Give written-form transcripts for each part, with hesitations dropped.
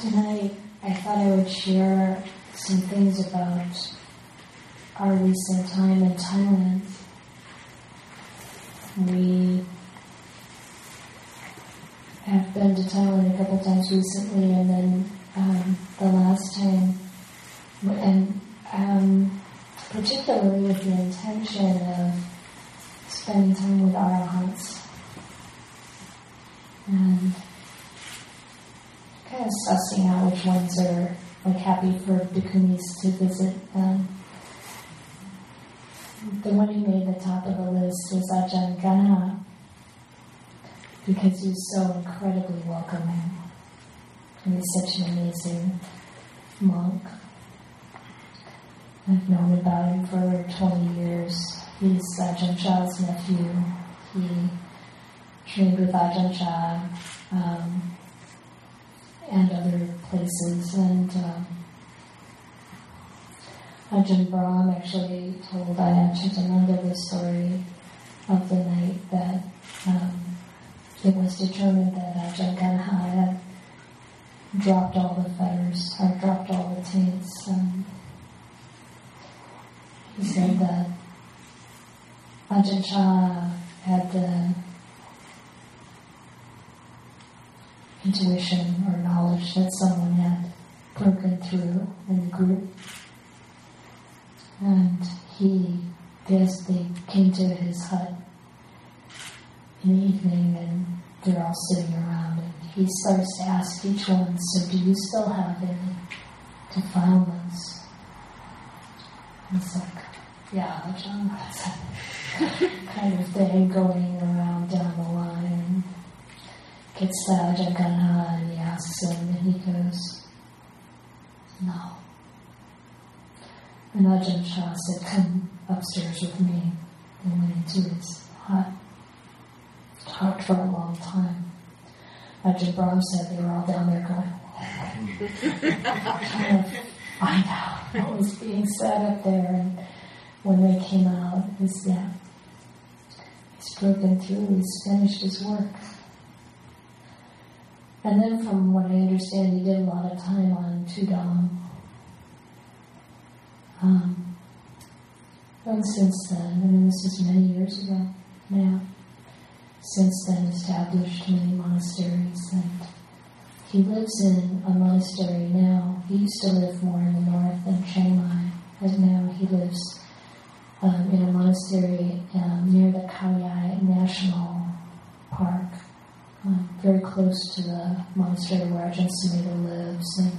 So tonight, I thought I would share some things about our recent time in Thailand. We have been to Thailand a couple times recently, and then the last time, and particularly with the intention of spending time with Arahants. And kind of sussing out which ones are like happy for bhikkhunis to visit them. The one who made the top of the list was Ajahn Gunha, because he was so incredibly welcoming. And he's such an amazing monk. I've known about him for over 20 years. He's Ajahn Chah's nephew. He trained with Ajahn Chah and other places. And Ajahn Brahm actually told Ajahn Chitamanda the story of the night that it was determined that Ajahn Kanhai had dropped all the fires, or dropped all the taints. He said that Ajahn Chah had the intuition or knowledge that someone had broken through in the group. And they came to his hut in the evening, and they're all sitting around, and he starts to ask each one, so do you still have any defilements? And it's like, yeah, Ajahn, that's kind of thing going around down the line. Gets to Ajahn Gunha and he asks him, and he goes, no. And Ajahn Chah said, come upstairs with me, and went into his hut. Talked for a long time. Ajahn Brahm said they were all down there going, trying to find out what was being said up there. And when they came out, he's broken through, he's finished his work. And then from what I understand, he did a lot of time on Tudong. And since then, and this is many years ago now, since then established many monasteries, and he lives in a monastery now. He used to live more in the north in Chiang Mai, and now he lives in a monastery near the Khao Yai National Park, very close to the monastery where Ajahn Sumedho lives, and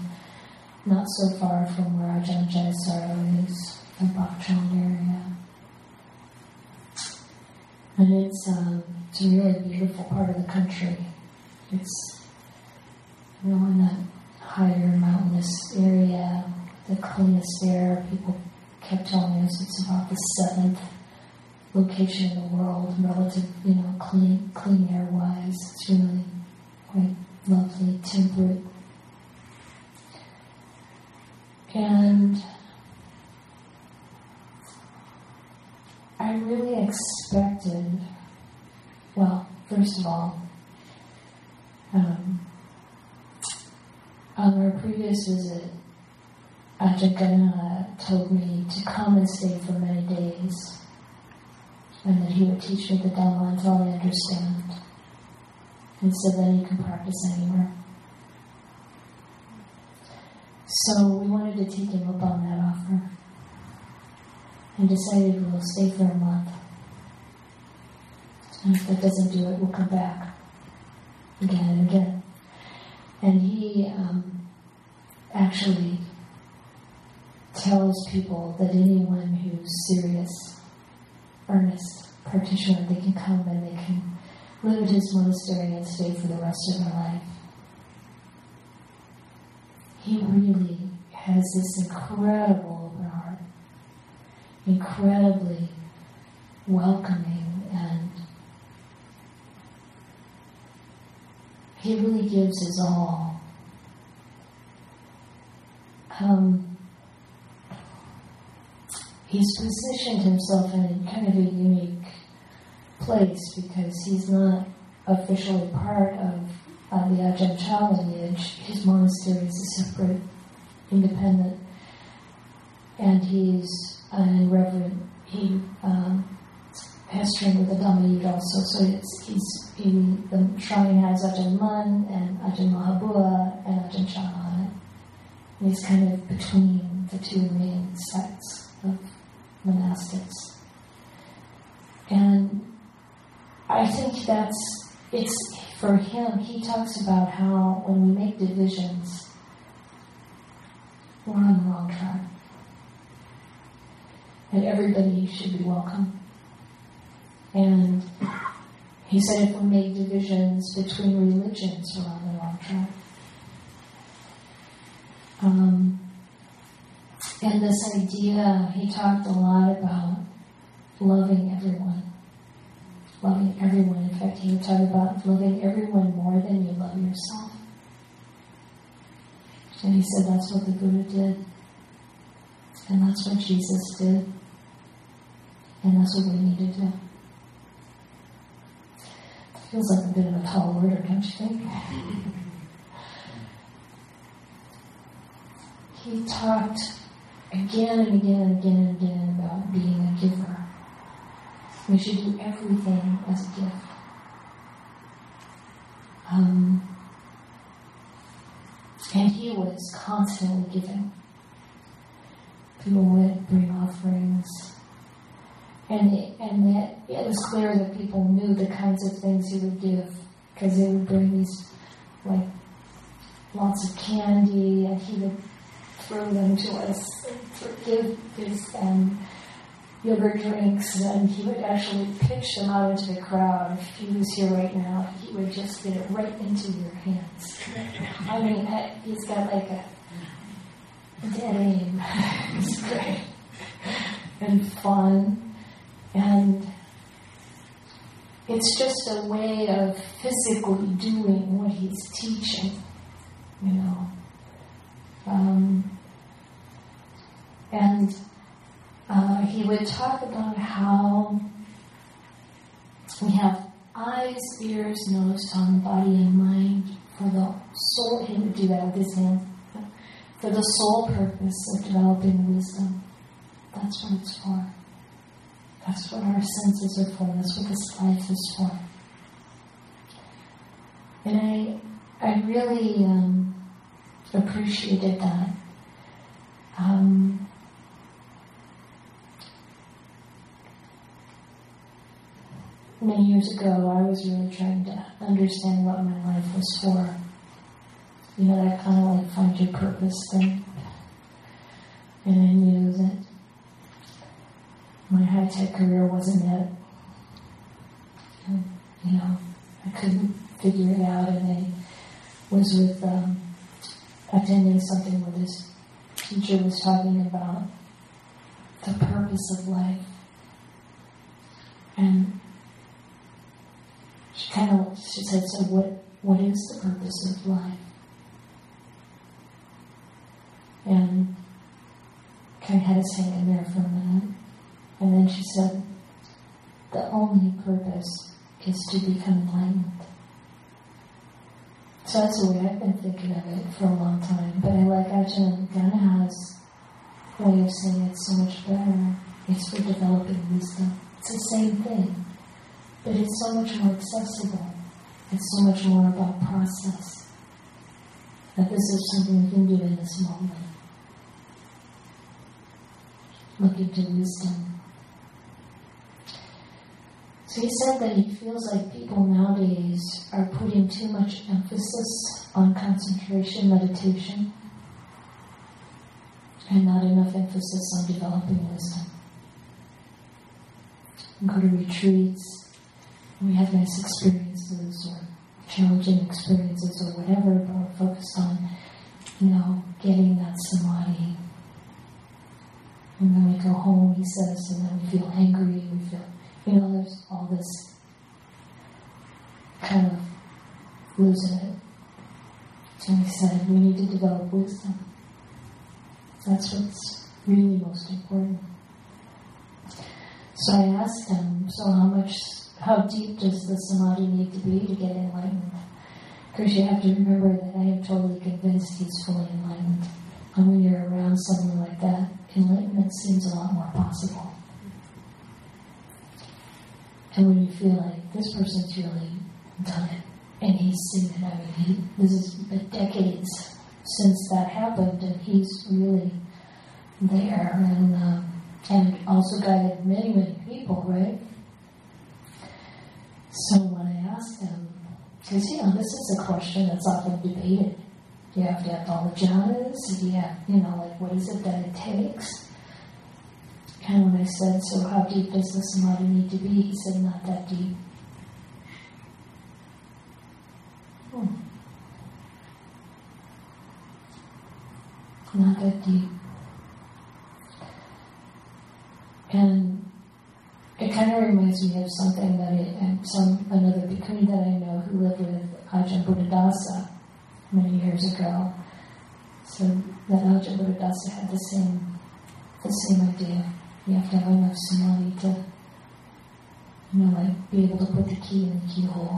not so far from where Ajahn Jayasaro is, the Bokchong area. And it's a really beautiful part of the country. It's in that higher mountainous area, the cleanest air. People kept telling us it's about the 7th location in the world, relative, clean air wise. It's really quite lovely, temperate. And I really expected, well, first of all, on our previous visit, Ajahn Gunha told me to come and stay for many days, and that he would teach me the Dhamma until I understand. And so then you can practice anywhere. So we wanted to take him up on that offer, and decided we'll stay for a month. And if that doesn't do it, we'll come back again and again. And he actually tells people that anyone who's serious, earnest practitioner, they can come and they can live at his monastery and stay for the rest of their life. He really has this incredible open heart, incredibly welcoming, and he really gives his all. He's positioned himself in kind of a unique place, because he's not officially part of the Ajahn Chah lineage. village, his monastery is a separate, independent, and he's an reverend. He pestering with the Dhamma youth also, so the shrine has Ajahn Mun and Ajahn Mahabua and Ajahn Chah on it. And he's kind of between the two main sects of monastics. And I think it's for him, he talks about how when we make divisions, we're on the wrong track. And everybody should be welcome. And he said if we make divisions between religions, we're on the wrong track. And this idea, he talked a lot about loving everyone. In fact, he talked about loving everyone more than you love yourself. And he said that's what the Buddha did. And that's what Jesus did. And that's what we need to do. Feels like a bit of a tall order, don't you think? He talked again and again and again and again about being a giver. We should do everything as a gift. And he was constantly giving. People would bring offerings. And it was clear that people knew the kinds of things he would give, because they would bring these, like, lots of candy, and he would throw them to us, give this, and yogurt drinks, and he would actually pitch them out into the crowd. If he was here right now, he would just get it right into your hands. I mean, he's got like a dead aim. It's great. And fun. And it's just a way of physically doing what he's teaching, you know. He would talk about how we have eyes, ears, nose, tongue, body, and mind for the soul. He would do that with his hand. For the sole purpose of developing wisdom. That's what it's for. That's what our senses are for. That's what this life is for. And I really appreciated that. Many years ago, I was really trying to understand what my life was for. You know, that kind of like find your purpose thing. And I knew that my high-tech career wasn't it. And, you know, I couldn't figure it out, and I was with attending something where this teacher was talking about the purpose of life. And she said, so what is the purpose of life? And kind of had us hanging there for a minute. And then she said, the only purpose is to become enlightened. So that's the way I've been thinking of it for a long time. But I like Ajahn Gunha's way of saying it so much better. It's for developing wisdom. It's the same thing. But it's so much more accessible. It's so much more about process. That this is something we can do in this moment. Looking to wisdom. So he said that he feels like people nowadays are putting too much emphasis on concentration meditation and not enough emphasis on developing wisdom. We go to retreats, and we have nice experiences or challenging experiences or whatever, but we're focused on, you know, getting that samadhi. And then we go home, he says, and then we feel angry, we feel... You know, there's all this kind of losing it. So he said, we need to develop wisdom. That's what's really most important. So I asked him, so how deep does the samadhi need to be to get enlightened? Of course, you have to remember that I am totally convinced he's fully enlightened. And when you're around someone like that, enlightenment seems a lot more possible. And when you feel like this person's really done it, and he's seen it, I mean, this has been decades since that happened, and he's really there, and also guided many, many people, right? So when I asked him, because, you know, this is a question that's often debated. Do you have to have all the jhanas? Do you have, you know, like, what is it that it takes? And when I said, so how deep does the samadhi need to be? He said, not that deep. Not that deep. And it kind of reminds me of something that another bhikkhuni that I know who lived with Ajahn Buddhadasa many years ago. So that Ajahn Buddhadasa had the same idea. You have to have enough samadhi to, you know, like be able to put the key in the keyhole.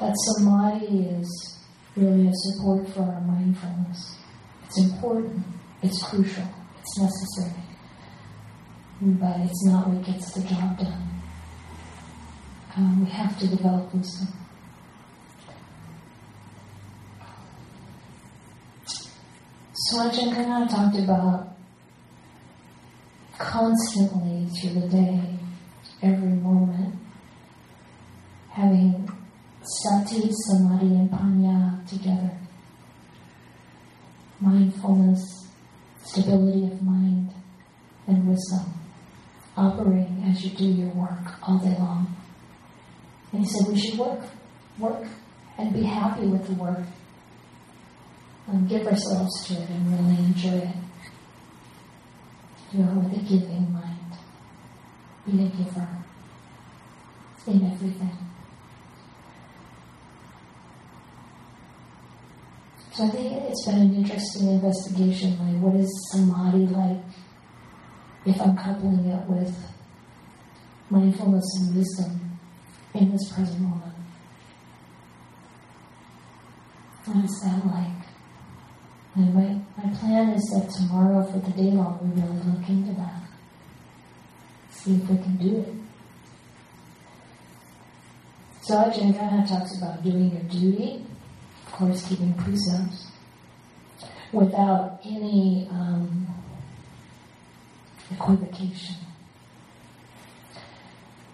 That samadhi is really a support for our mindfulness. It's important, it's crucial, it's necessary, but it's not what gets the job done. We have to develop wisdom. So Ajahn Gunha talked about constantly through the day, every moment, having sati, samadhi, and panya together. Mindfulness, stability of mind, and wisdom, operating as you do your work all day long. And he said we should work, and be happy with the work. And give ourselves to it and really enjoy it. You know, with a giving mind. Be a giver in everything. So I think it's been an interesting investigation, like what is samadhi like if I'm coupling it with mindfulness and wisdom in this present moment? What is that like? And my plan is that tomorrow for the day long we really look into that. See if we can do it. So Ajahn Gunha talks about doing your duty, of course keeping precepts, without any equivocation.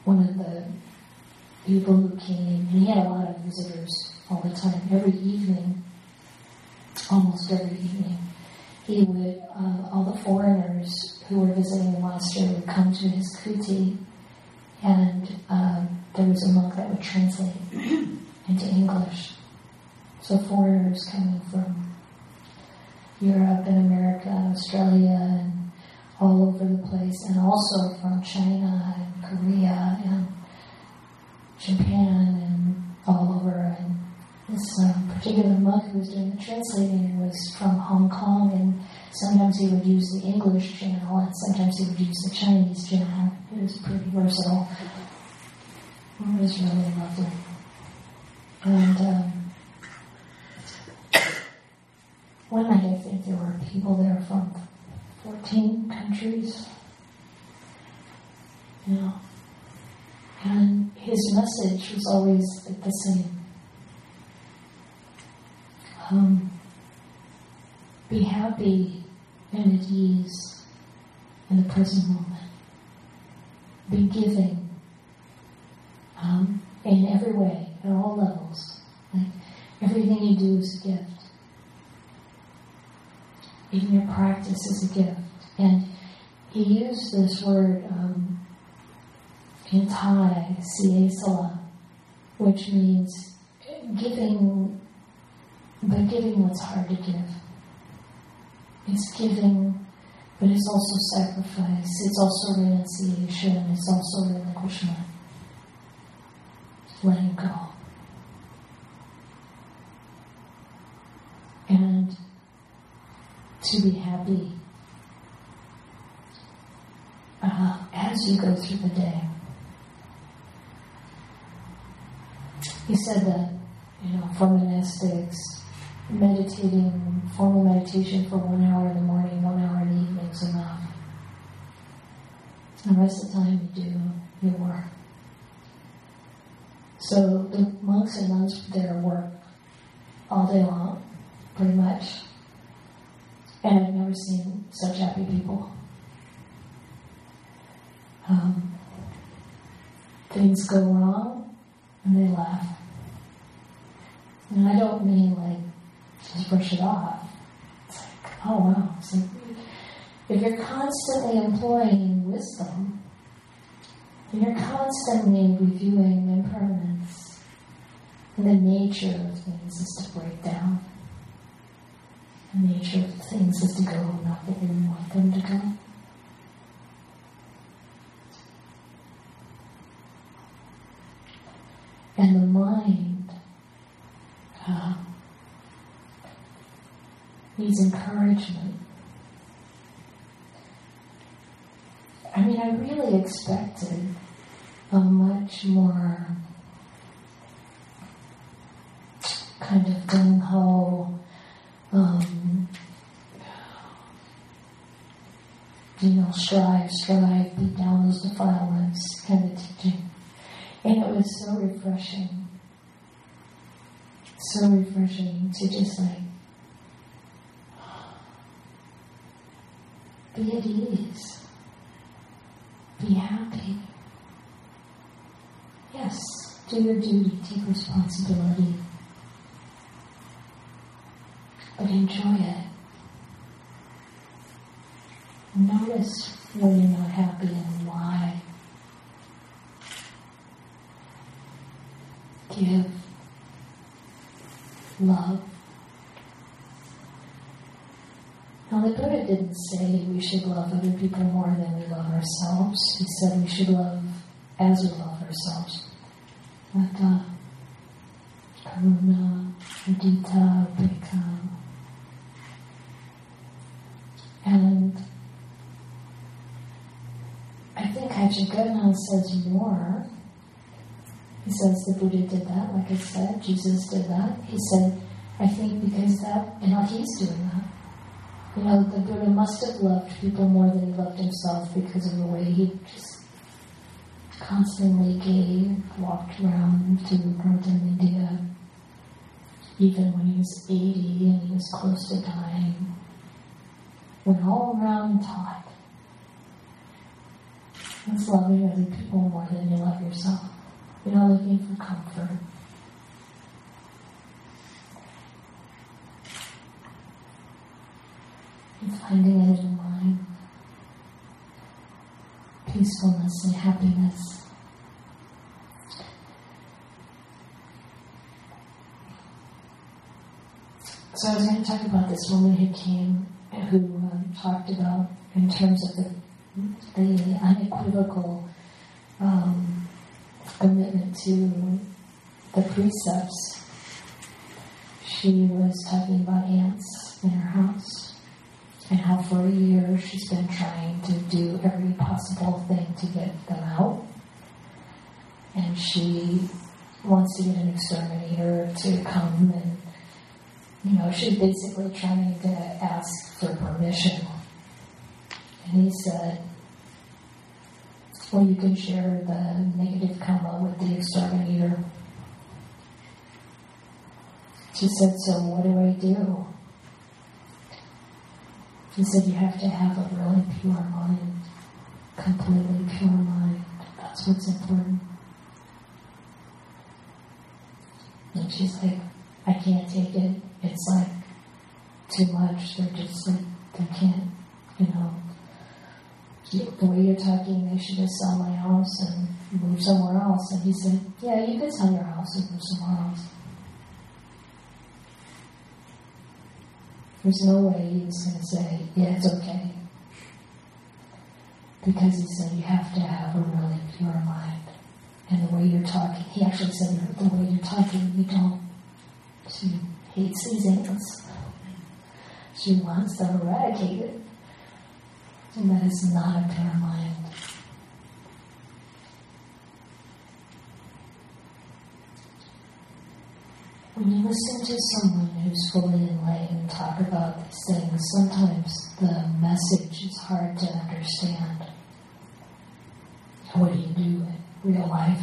One of the people who came, and he had a lot of visitors all the time, almost every evening, he would, all the foreigners who were visiting the monastery would come to his kuti, and there was a monk that would translate into English. So foreigners coming from Europe and America, Australia, and all over the place, and also from China and Korea and Japan and all over. And this particular monk who was doing the translating was from Hong Kong, and sometimes he would use the English channel and sometimes he would use the Chinese channel. It was pretty versatile. It was really lovely. And one night I think there were people there from 14 countries. You know. And his message was always the same. Be happy and at ease in the present moment. Be giving in every way, at all levels. Like everything you do is a gift. Even your practice is a gift. And he used this word in Thai, siasala, which means giving. But giving what's hard to give. It's giving, but it's also sacrifice. It's also renunciation. It's also relinquishment. Letting go. And to be happy as you go through the day. He said that, for monastics, formal meditation for 1 hour in the morning, 1 hour in the evening is enough. The rest of the time you do your work. So the monks and nuns did their work all day long, pretty much. And I've never seen such happy people. Things go wrong, and they laugh. And I don't mean just brush it off. It's like, oh wow. It's like, if you're constantly employing wisdom, and you're constantly reviewing impermanence and the nature of things is to break down. The nature of things is to go, not that we want them to go. And the mind needs encouragement. I mean, I really expected a much more kind of gung-ho, strive, beat down those defilements kind of teaching. And it was so refreshing. So refreshing to just be at ease. Be happy. Yes, do your duty, take responsibility. But enjoy it. Notice when you're not happy and why. Give love. Now, the Buddha didn't say we should love other people more than we love ourselves. He said we should love as we love ourselves. Metta, karuna, mudita, upekha. And I think Ajahn Gunha says more. He says the Buddha did that, like I said. Jesus did that. He said, I think because that, and now he's doing that. The Buddha must have loved people more than he loved himself because of the way he just constantly walked around to Northern India, even when he was 80 and he was close to dying. Went all around and taught. That's loving other people more than you love yourself. You're not looking for comfort. You're finding it in mind. Peacefulness and happiness. So I was going to talk about this woman who came, who talked about, in terms of the unequivocal commitment to the precepts. She was talking about ants in her house, and how for a year she's been trying to do every possible thing to get them out. And she wants to get an exterminator to come, and she's basically trying to ask for permission. And he said, well, you can share the negative karma with the exterminator. She said, so what do I do? He said, you have to have a really pure mind, completely pure mind. That's what's important. And she's like, I can't take it. It's like too much. They're just like, they can't, The way you're talking, they should just sell my house and move somewhere else. And he said, yeah, you could sell your house and move somewhere else. There's no way he was going to say, yeah, it's okay. Because he said you have to have a really pure mind. And the way you're talking, he actually said the way you're talking, you don't. She hates these ants. She wants them eradicated. And that is not a pure mind. When you listen to someone who's fully enlightened talk about these things, sometimes the message is hard to understand. What do you do in real life,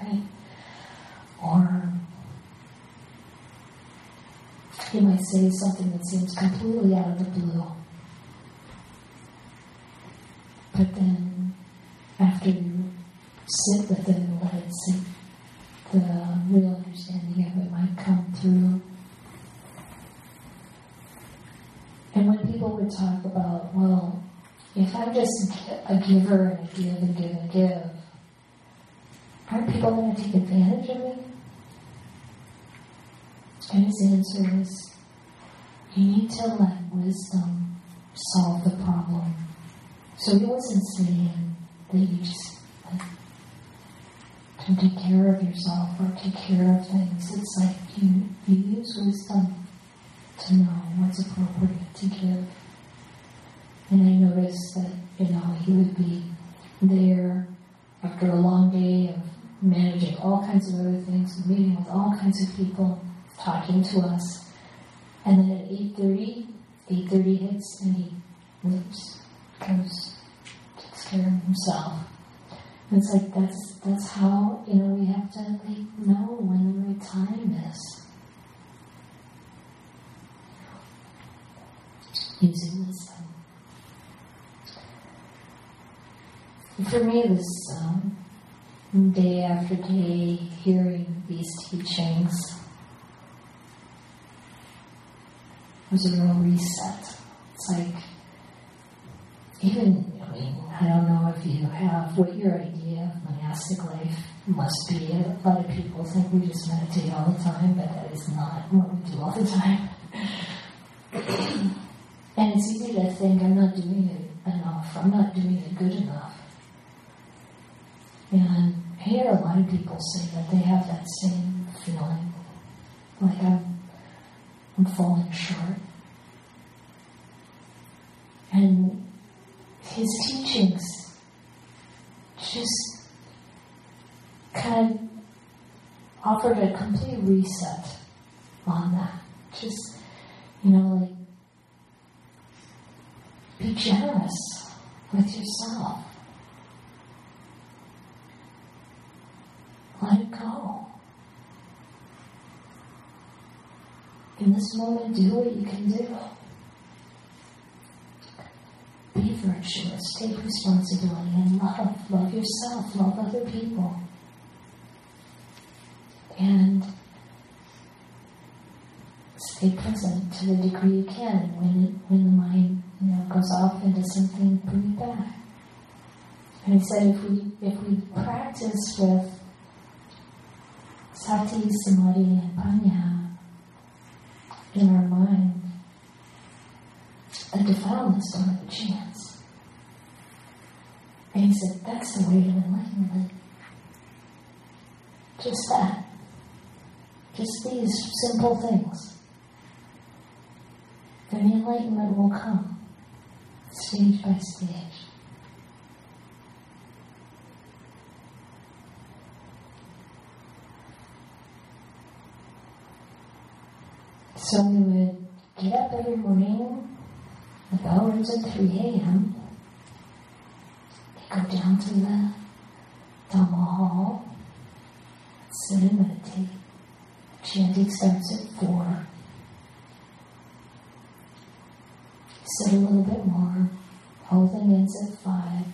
right? Or you might say something that seems completely out of the blue. But then, after you sit with it and let it sink, the real understanding of it might come through. And when people would talk about, well, if I'm just a giver and a give and give and give, aren't people going to take advantage of me? And his answer is, you need to let wisdom solve the problem. So he wasn't saying that you just to take care of yourself or take care of things. It's like you use wisdom to know what's appropriate to give. And I noticed that, he would be there after a long day of managing all kinds of other things, meeting with all kinds of people, talking to us. And then at 8:30 hits and he leaves, goes, takes care of himself. And it's like, that's how, we have to know when the right time is. Using wisdom. For me, this day after day, hearing these teachings was a real reset. It's like, I don't know if you have what your idea of monastic life must be. A lot of people think we just meditate all the time, but that is not what we do all the time. And it's easy to think, I'm not doing it enough, I'm not doing it good enough. And I hear a lot of people say that they have that same feeling, like I'm falling short. And his teachings just kind of offered a complete reset on that. Just, be generous with yourself. Let it go. In this moment, do what you can do. Be virtuous, take responsibility, and love. Love yourself, love other people. And stay present to the degree you can. When the mind goes off into something, bring it back. And he said if we practice with Sati, Samadhi, and Panya in our mind, the defilements don't have a chance. And he said, that's the way to enlightenment. Just that. Just these simple things. Then the enlightenment will come, stage by stage. So we would get up every morning, the bell rings at 3 a.m., go down to the Dhamma hall, sit and meditate. Chanting starts at 4. Sit a little bit more, whole thing ends at 5.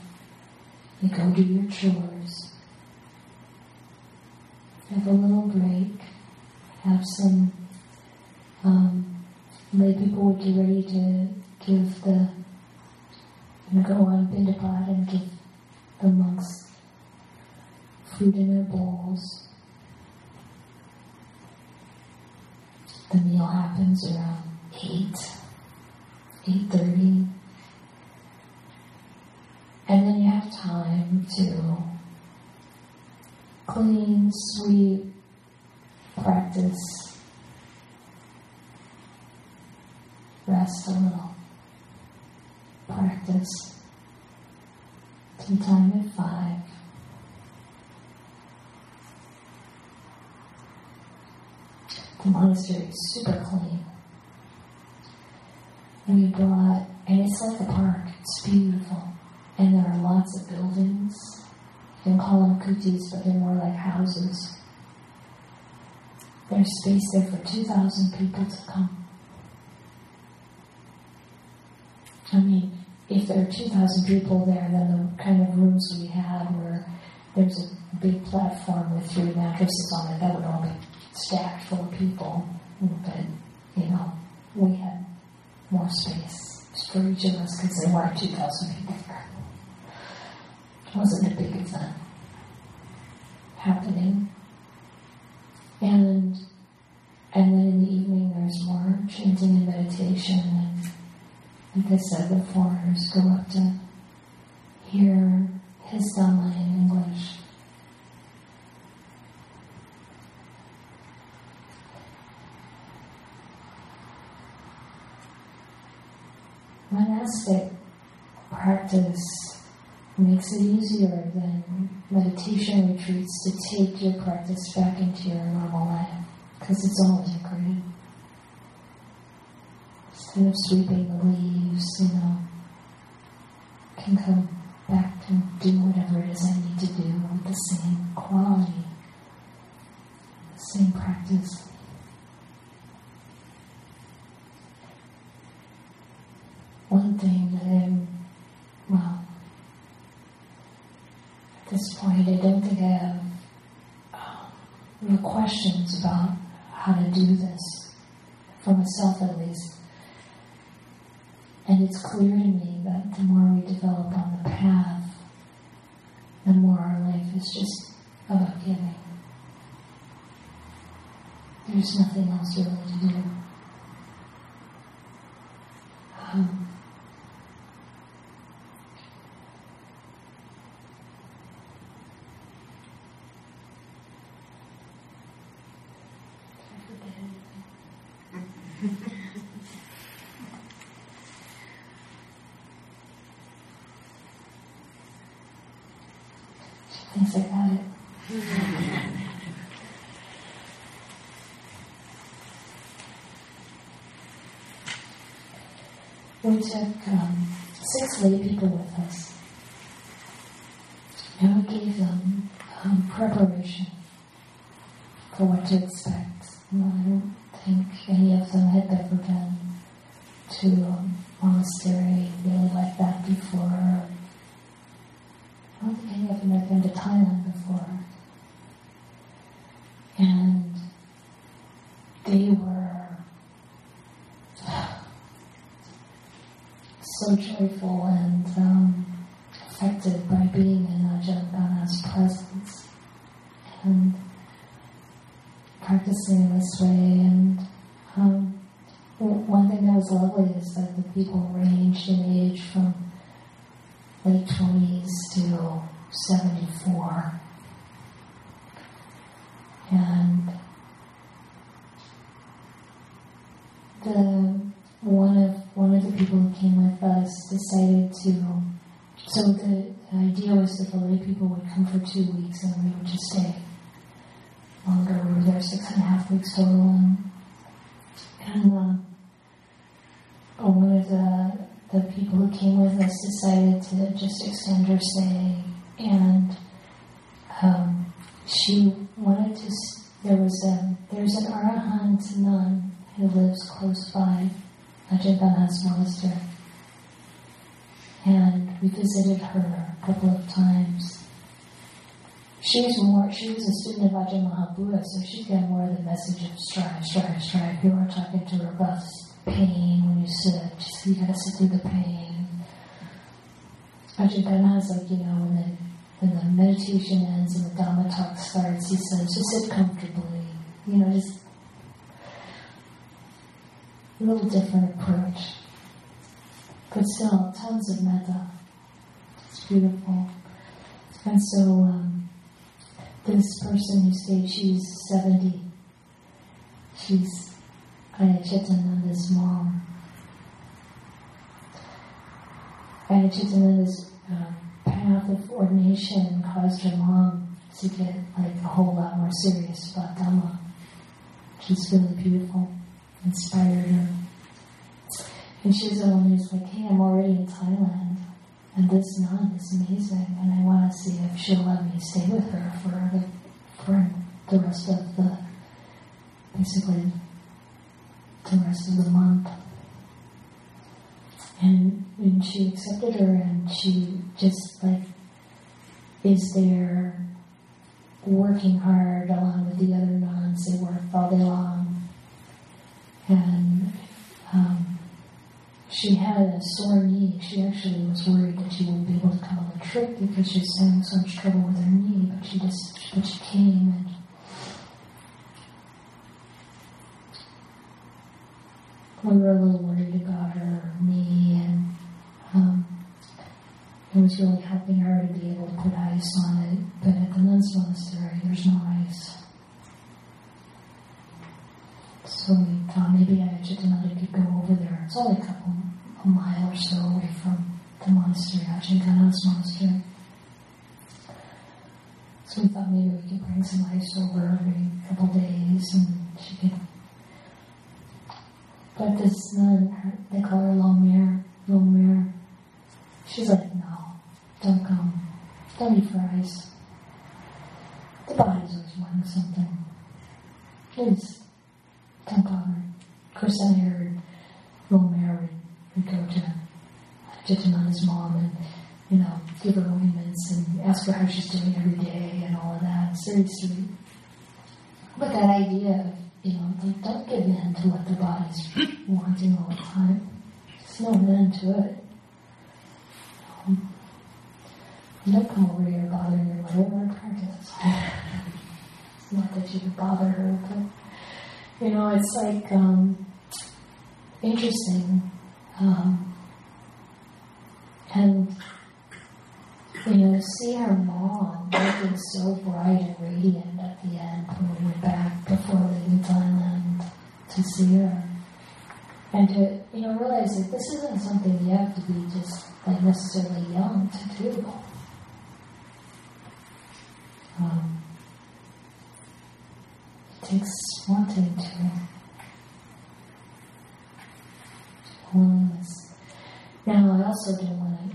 You go do your chores. Have a little break, have some lay people would get ready to give go on Pindapat and give the monks food in their bowls. The meal happens around 8:30. And then you have time to clean, sweep, practice, rest a little, practice, tea time at 5. the monastery is super clean. And we brought, and it's like a park, it's beautiful. And there are lots of buildings. You can call them kutis, but they're more like houses. There's space there for 2,000 people to come. I mean, if there are 2,000 people there, then the kind of rooms we had were, there's a big platform with 3 mattresses on it. That would all be stacked full of people. But, you know, we had more space for each of us because there weren't 2,000 people there. It wasn't a big event happening. And then in the evening there's more chanting and meditation, and like I said, the foreigners go up to hear his Dhamma in English. Monastic practice makes it easier than meditation retreats to take your practice back into your normal life, because it's all integrated. Instead of sweeping the leaves, you know, I can come back to do whatever it is I need to do with the same quality, the same practice. One thing that I'm, well, at this point I don't think I have real questions about how to do this, for myself at least. And it's clear to me that the more we develop on the path, the more our life is just about giving. There's nothing else really to do. Things like that. We took 6 lay people with us, and we gave them preparation for what to expect. And I don't think any of them had ever been to a monastery really like that before. I don't think any of them had been to Thailand before. And they were so joyful and affected by being in Ajahn Gunha's presence and practicing in this way. And one thing that was lovely is that the people ranged in age from late 20s to 74, and the one of the people who came with us decided to. So the idea was that the lay people would come for 2 weeks, and we would just stay longer. We were there 6.5 weeks total, and one of the people who came with us decided to just extend her stay, and she wanted to. There's an Arahant nun who lives close by Ajahn Gunha's monastery, and we visited her a couple of times. She was a student of Ajahn Mahabua, so she got more of the message of strive, strive, strive. You were talking to her about pain when you sit, just you gotta sit through the pain. Ajahn Gunha's like, you know, when the meditation ends and the Dhamma talk starts, he says, just sit comfortably. You know, just a little different approach. But still, tons of metta. It's beautiful. And so, this person who stayed, she's 70. She's Ayacetananda's mom. Ayacetananda's path of ordination caused her mom to get like a whole lot more serious about Dhamma. She's really beautiful. Inspired her. And she was the one who's like, hey, I'm already in Thailand. And this nun is amazing. And I want to see if she'll let me stay with her for the rest of the, basically, the rest of the month. And she accepted her, and she just, like, is there working hard along with the other nuns. They work all day long. And she had a sore knee. She actually was worried that she wouldn't be able to come on the trip because she was having so much trouble with her knee, but she came. And we were a little worried about her knee, and it was really helping her to be able to put ice on it. But at the nuns' monastery, there's no ice. So we thought maybe Ayacetananda could go over there. It's only a mile or so away from the monastery, Ajahn Gunha's monastery. So we thought maybe we could bring some ice over every couple days, and she could. But this nun, they call her Long Mirror. She's like, no, don't come. Don't eat fries. The body's always wanting something. Please, don't bother. Of course, I heard Noble Eightfold would go to Chitamand's mom and, give her ointments and ask her how she's doing every day and all of that. It's very sweet. But that idea of, don't give in to what the body's wanting all the time. There's no end to it. Don't come over here bothering your little apprentice. Not that you could bother her, but it's like interesting, and see our mom looking so bright and radiant at the end when we went back before leaving Thailand to see her, and to realize that this isn't something you have to be just like necessarily young to do. It takes wanting to, willingness. Now, I also didn't want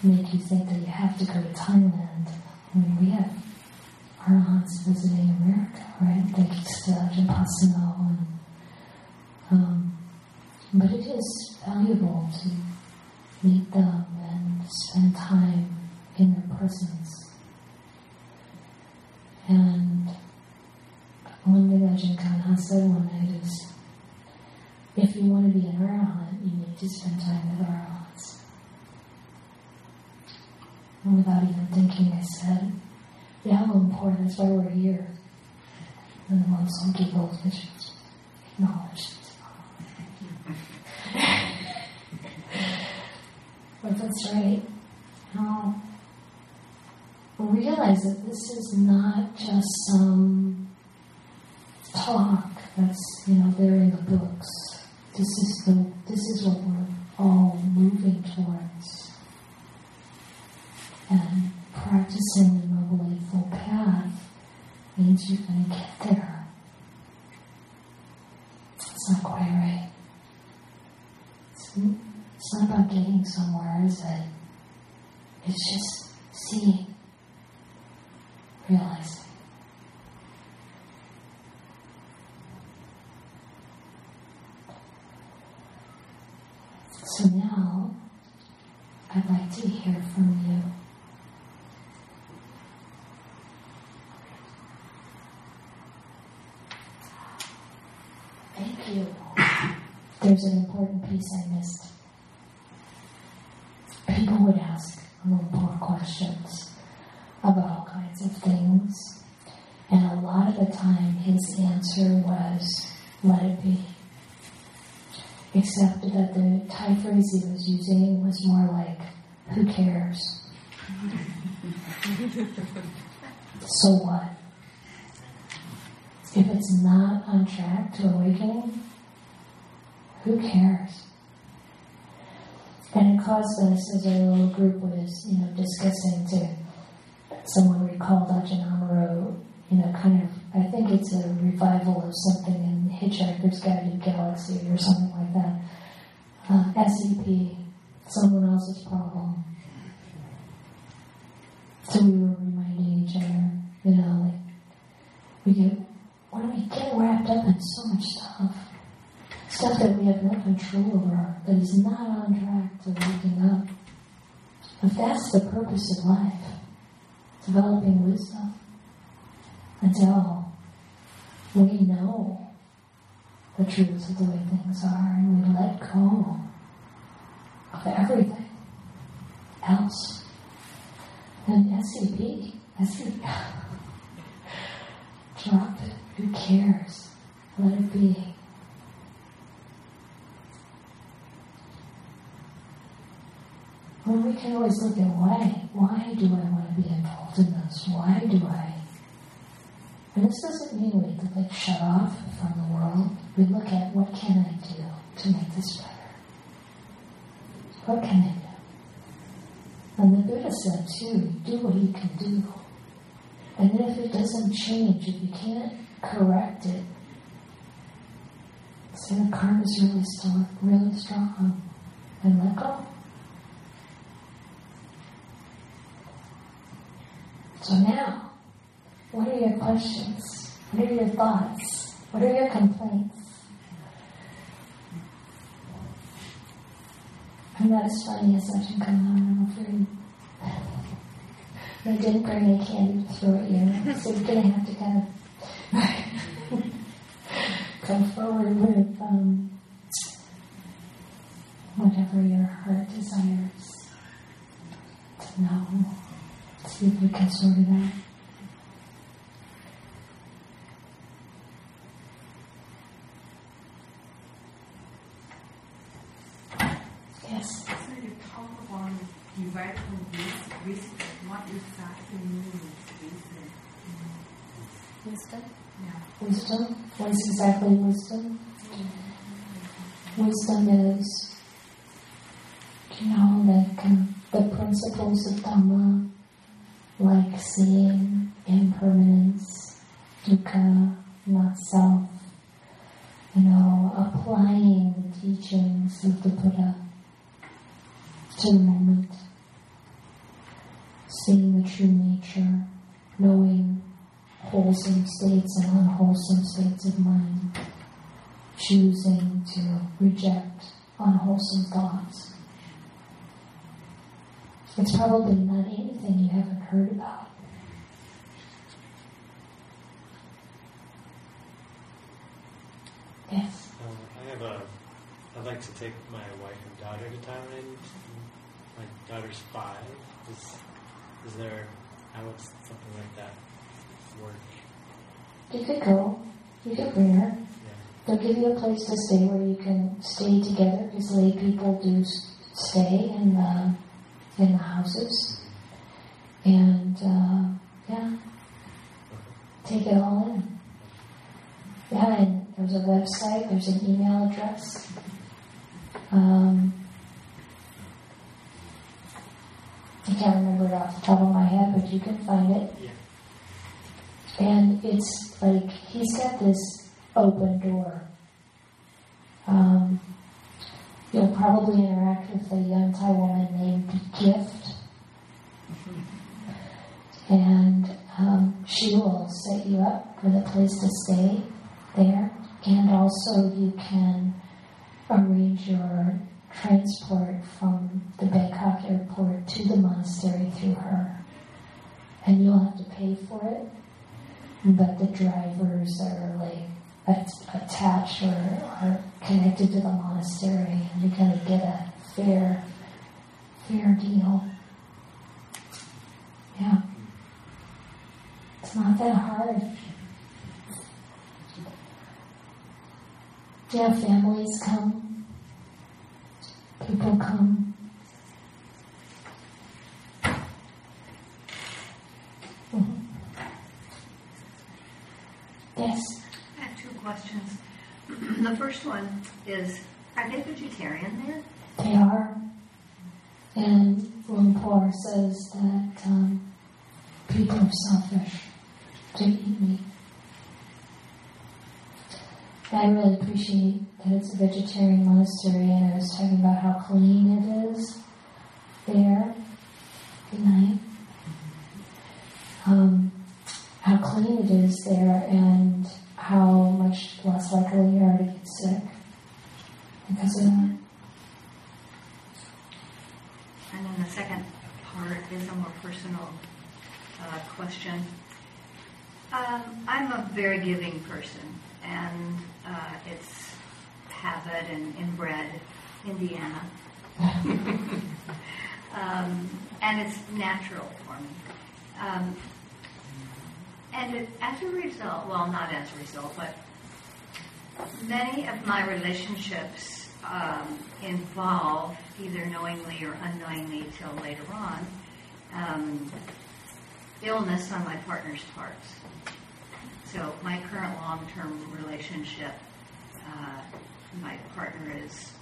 to make you think that you have to go to Thailand. I mean, we have our aunts visiting America, right? Like Vipassana, and but it is valuable to meet them and spend time in their presence. And one thing Ajahn Kanhai said one night is, if you want to be an Arahant, you need to spend time with Arahants. And without even thinking, I said, yeah, how important, that's why we're here. And then some people just acknowledge this. But that's right. Realize that this is not just some talk that's there in the books. This is what we're all moving towards. And practicing the Noble Eightfold Path means you're going to get there. It's not quite right. It's not about getting somewhere, is it? It's just seeing. Realizing. So now, I'd like to hear from you. Thank you. There's an important piece I missed. People would ask more questions about all kinds of things, and a lot of the time his answer was, let it be. Except that the Thai phrase he was using was more like, who cares? So what? If it's not on track to awakening, who cares? And it caused us, as our little group was discussing, to someone recalled Ajahn Amaro, kind of I think it's a revival of something in Hitchhiker's Guide to Galaxy or something like that. SCP, someone else's problem. So we were reminding each other, you know, like, we get wrapped up in so much stuff that we have no control over, that is not on track to waking up. If that's the purpose of life, developing wisdom, until we know the truth of the way things are and we let go of everything else, then SCP, drop it. Who cares? Let it be. Well, we can always look at why do I want to be involved in this? Why do I? And this doesn't mean we have to shut off from the world. We look at what can I do to make this better? What can I do? And the Buddha said too, do what you can do. And if it doesn't change, if you can't correct it, so the karma is really strong, and let go. So now, what are your questions? What are your thoughts? What are your complaints? I'm not as funny as Ajahn Gunha, I'm afraid. I didn't bring any candy to throw at you, so you're going to have to kind of come forward with whatever your heart desires to know. See if we can sort it out. Yes? So you talk about radical wisdom. What exactly means wisdom? Mm-hmm. Wisdom? Yeah. Wisdom? What is exactly wisdom? Mm-hmm. Wisdom is, the principles of Dhamma, like seeing, impermanence, dukkha, not self, applying the teachings of the Buddha to the moment, seeing the true nature, knowing wholesome states and unwholesome states of mind, choosing to reject unwholesome thoughts. It's probably not anything you haven't heard about. Yes? I'd like to take my wife and daughter to Thailand. My daughter's 5. Is there, how would something like that work? You could go. You could bring her. Yeah. They'll give you a place to stay where you can stay together, because lay people do stay in the houses, and take it all in. Yeah, and there's a website, there's an email address. I can't remember it off the top of my head, but you can find it. Yeah. And it's like, he's got this open door. You'll probably interact with a young Thai woman named Gift. And she will set you up with a place to stay there. And also you can arrange your transport from the Bangkok airport to the monastery through her. And you'll have to pay for it. But the drivers are attached or are connected to the monastery, and you kind of get a fair deal. Yeah, it's not that hard. Yeah, families come, people come. Mm-hmm. Yes. Questions. The first one is, are they vegetarian there? They are. And Lumpur says that people are selfish to eat meat. I really appreciate that it's a vegetarian monastery, and I was talking about how clean it is there. Good night. How clean it is there, and how much less likely you are to get sick because of that. And then the second part is a more personal question. I'm a very giving person, and it's habit and inbred Indiana. And it's natural for me. And it, as a result, well, not as a result, but many of my relationships involve, either knowingly or unknowingly till later on, illness on my partner's part. So my current long-term relationship, my partner is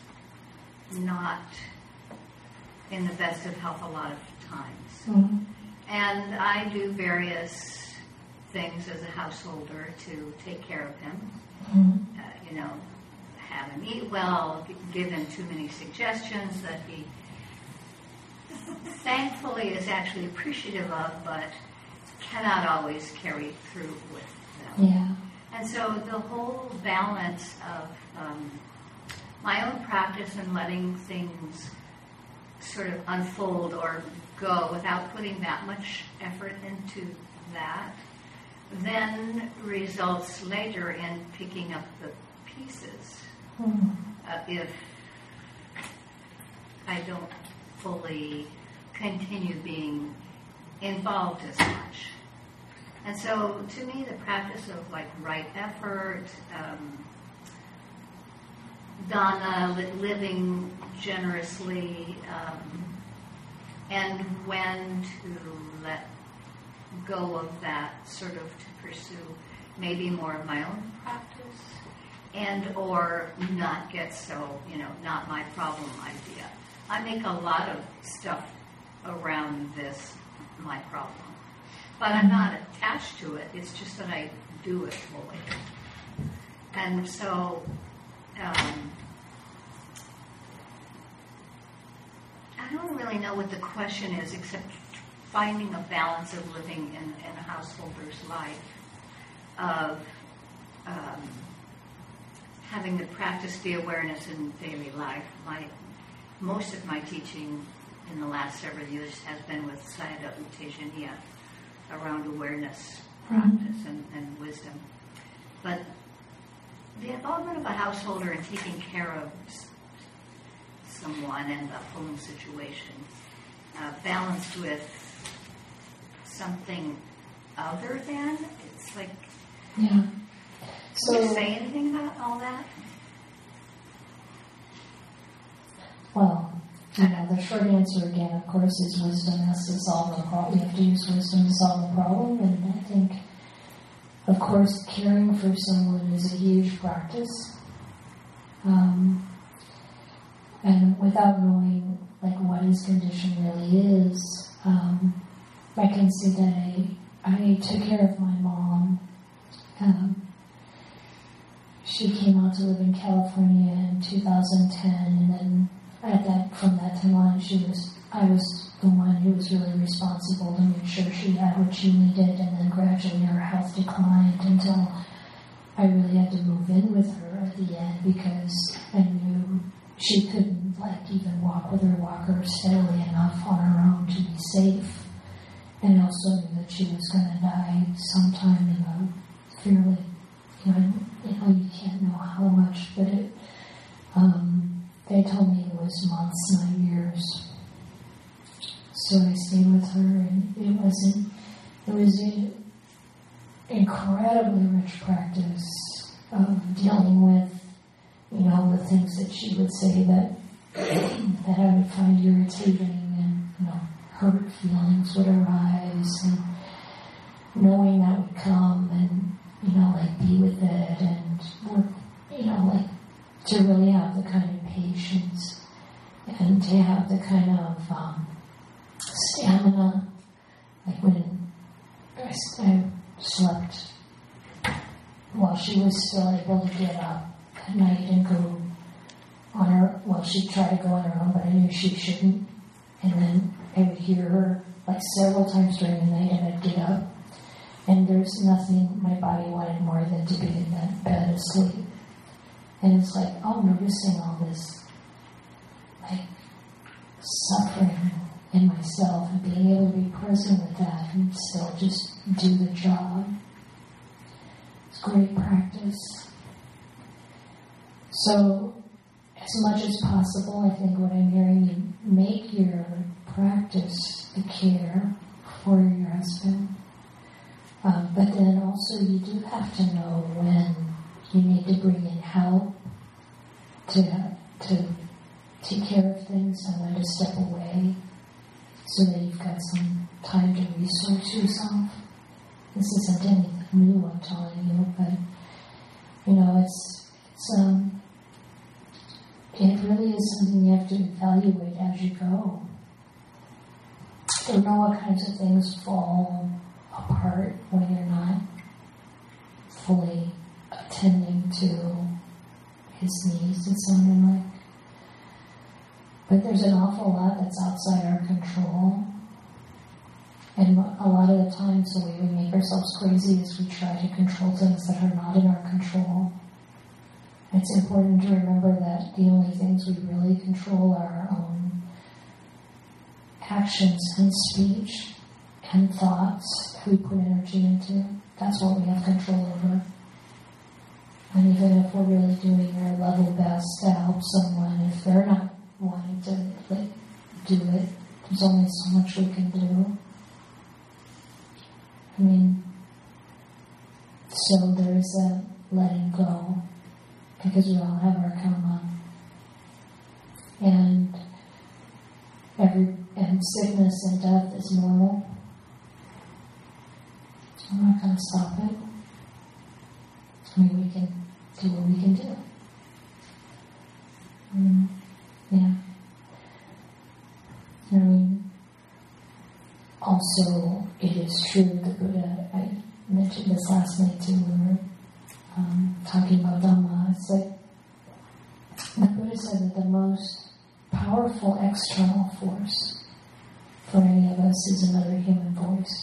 not in the best of health a lot of times. Mm-hmm. And I do various things as a householder to take care of him. Mm-hmm. You know, have him eat well, give him too many suggestions that he thankfully is actually appreciative of, but cannot always carry through with them. Yeah. And so the whole balance of my own practice and letting things sort of unfold or go without putting that much effort into that, then results later in picking up the pieces. Mm-hmm. If I don't fully continue being involved as much. And so to me, the practice of like right effort, dana, living generously, and when to let go of that sort of to pursue maybe more of my own practice, and or not get so, you know, not my problem idea. I make a lot of stuff around this my problem, but I'm not attached to it. It's just that I do it fully. And so I don't really know what the question is, except finding a balance of living in a householder's life, of having to practice the awareness in daily life. Most of my teaching in the last several years has been with Sayadaw Tejaniya around awareness practice and wisdom. But the involvement of a householder in taking care of someone and the home situation, balanced with something other than, it's like, yeah. So, can you say anything about all that? Well, you know, the short answer again, of course, is wisdom has to solve the problem. You have to use wisdom to solve the problem, and I think, of course, caring for someone is a huge practice. And without knowing like what his condition really is, I can see that I took care of my mom. She came out to live in California in 2010, and then from that time on, I was the one who was really responsible to make sure she had what she needed, and then gradually her health declined until I really had to move in with her at the end, because I knew she couldn't like even walk with her walker steadily enough on her own to be safe, and also knew that she was going to die sometime in a fairly, you know, you can't know how much, but it, they told me it was months, not years. So I stayed with her, and it was an incredibly rich practice of dealing with, you know, the things that she would say that I would find irritating, and, you know, hurt feelings would arise, and knowing that would come, and, you know, like, be with it, and work, you know, like, to really have the kind of patience, and to have the kind of stamina. Like, when I slept while she she was still able to get up at night and go on her, well, she tried to go on her own, but I knew she shouldn't. And then I would hear her like several times during the night, and I'd get up. And there's nothing my body wanted more than to be in that bed asleep. And it's like, oh, noticing all this, like, suffering in myself and being able to be present with that and still just do the job. It's great practice. So, as much as possible, I think what I'm hearing you make your practice the care for your husband. But then also you do have to know when you need to bring in help to take care of things and when to step away so that you've got some time to resource yourself. This isn't anything new I'm telling you, but you know, it really is something you have to evaluate as you go. I don't know what kinds of things fall apart when you're not fully attending to his needs, it sounded like. But there's an awful lot that's outside our control. And a lot of the times the way we make ourselves crazy is we try to control things that are not in our control. It's important to remember that the only things we really control are our own actions and speech and thoughts that we put energy into. That's what we have control over. And even if we're really doing our level best to help someone, if they're not wanting to do it, there's only so much we can do. I mean, so there's a letting go, because we all have our karma. And sickness and death is normal. I'm not going to stop it. I mean, we can do what we can do. Yeah. I mean, also, it is true, the Buddha, I mentioned this last night too, when we were talking about Dhamma. It's like, the Buddha said that the most powerful external force for any of us is another human voice.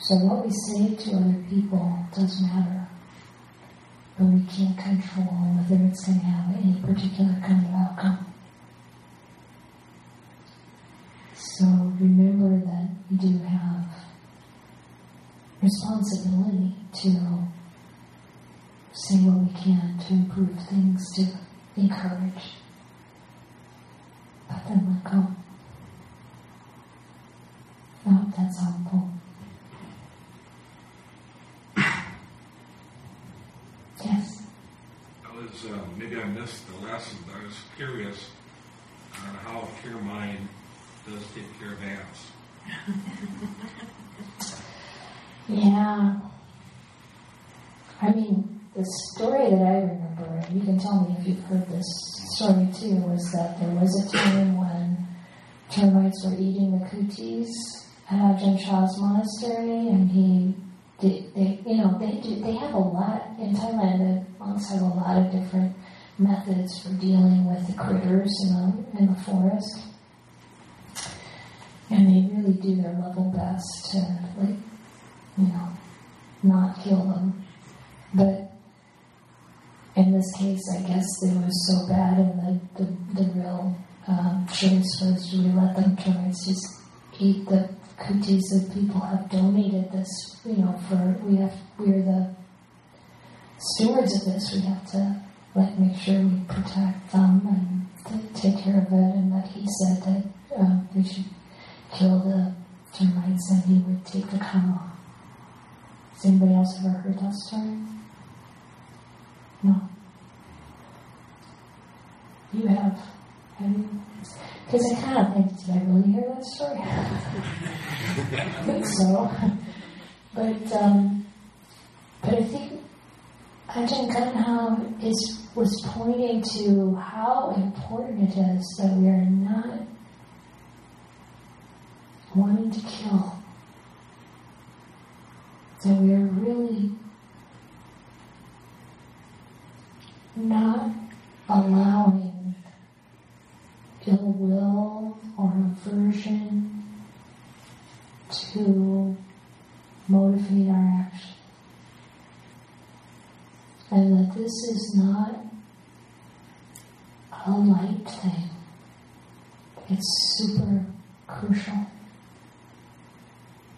So what we say to other people does matter, but we can't control whether it's going to have any particular kind of outcome. So remember that you do have responsibility to say what we can to improve things, to encourage, but then let go. I hope that's helpful. Yes? I was, maybe I missed the lesson, but I was curious on how a pure mind does take care of ants. Yeah. I mean, the story that I remember, and you can tell me if you've heard this story too, was that there was a time when termites were eating the kutis at Ajahn Chah's monastery, and they have a lot in Thailand. The monks have a lot of different methods for dealing with the critters in the forest, and they really do their level best to, not kill them. But in this case, I guess it was so bad, and the real choice was, do we let them just eat the kutis that people have donated this, we're the stewards of this, we have to make sure we protect them and take care of it, and that he said that we should kill the termites and he would take the karma off. Has anybody else ever heard that story? No. You have. Have you? Because I kind of think, did I really hear that story? I think so. But I think Ajahn Gunha was pointing to how important it is that we are not wanting to kill. That we are really not allowing ill will or aversion to motivate our action. And that this is not a light thing. It's super crucial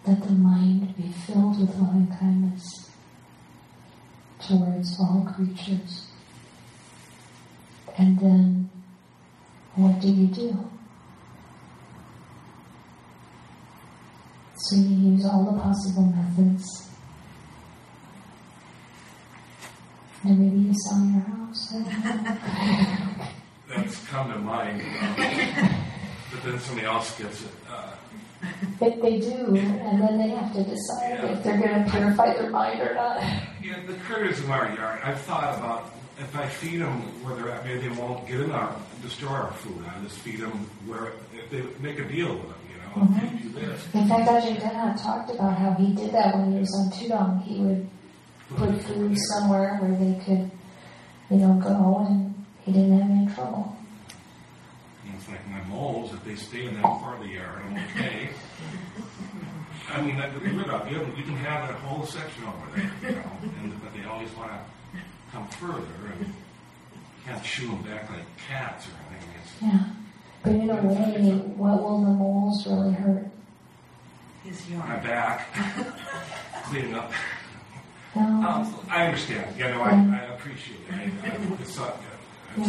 that the mind be filled with loving kindness towards all creatures. And then, what do? So you use all the possible methods. And maybe you sell your house. That's come to mind. But then somebody else gets it. But they do, and then they have to decide if they're going to purify their mind or not. Yeah, the critters in our yard, I've thought about, if I feed them where they're at, maybe they won't get in our, destroy our food. I just feed them where, if they make a deal with them, you know, if they do this. In fact, Ajahn Gunha talked about how he did that when he was on Tudong. He would put food somewhere where they could, go, and he didn't have any trouble. It's like my moles, if they stay in that part of the yard, I'm okay. I mean, that could be rid of. You can have that whole section over there, but they always want to come further, and can't shoo them back like cats or anything. But in a way, what will the moles really hurt? His yard. My back. Cleaning up. I understand. I appreciate it. It's not good.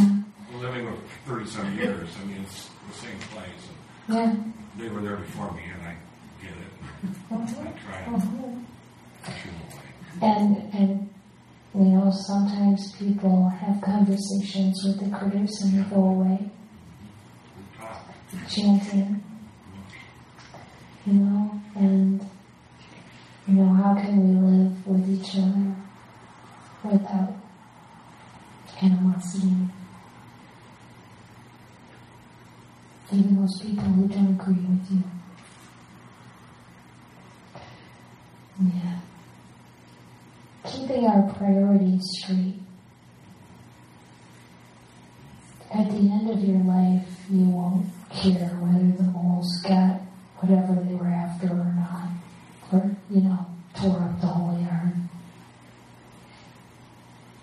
Living with 30-some years, it's the same place. And they were there before me, and I get it. I try to shoot away. And sometimes people have conversations with the critters and they go away. Chanting. How can we live with each other without animosity? Even those people who don't agree with you. Keeping our priorities straight. At the end of your life, you won't care whether the moles got whatever they were after or not. Or, tore up the whole yard.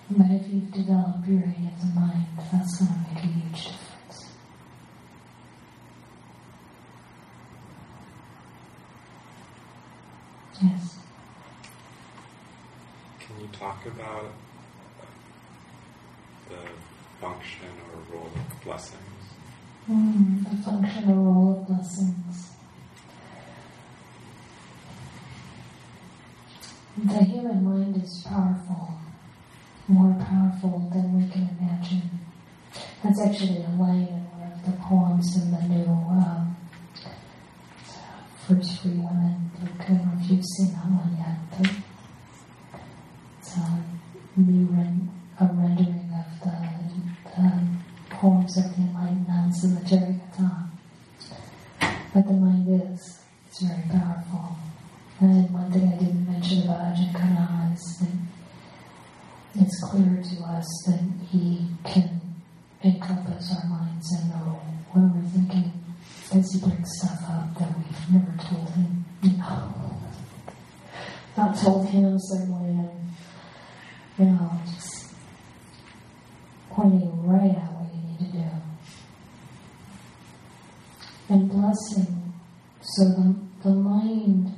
But if you've developed purity of the mind, that's going to make a huge difference. Yes. Can you talk about the function or role of blessings? The function or role of blessings. The human mind is powerful, more powerful than we can imagine. That's actually a line in one of the poems in the new First Free Women book. I don't know if you've seen that one yet, but it's a rendering of the poems of the enlightened nuns in the Jayataka. But the mind is, it's very powerful. And one thing I didn't mention about Ajahn Kanhai is that it's clear to us that he can encompass our minds and know when we're thinking, as he brings stuff up that we've never told him. Not told him certainly, and just pointing right at what you need to do. And blessing, so the mind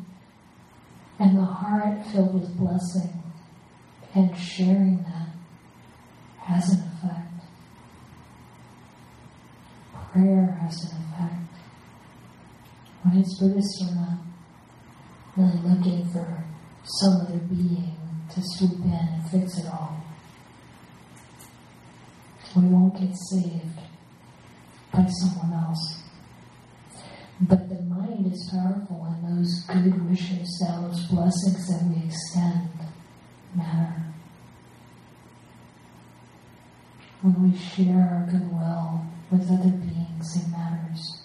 and the heart filled with blessing and sharing that has an effect. Prayer has an effect. When it's Buddhist or not, really looking for some other being to swoop in and fix it all. We won't get saved by someone else. But the mind is powerful, and those good wishes, those blessings that we extend matter. When we share our goodwill with other beings, it matters.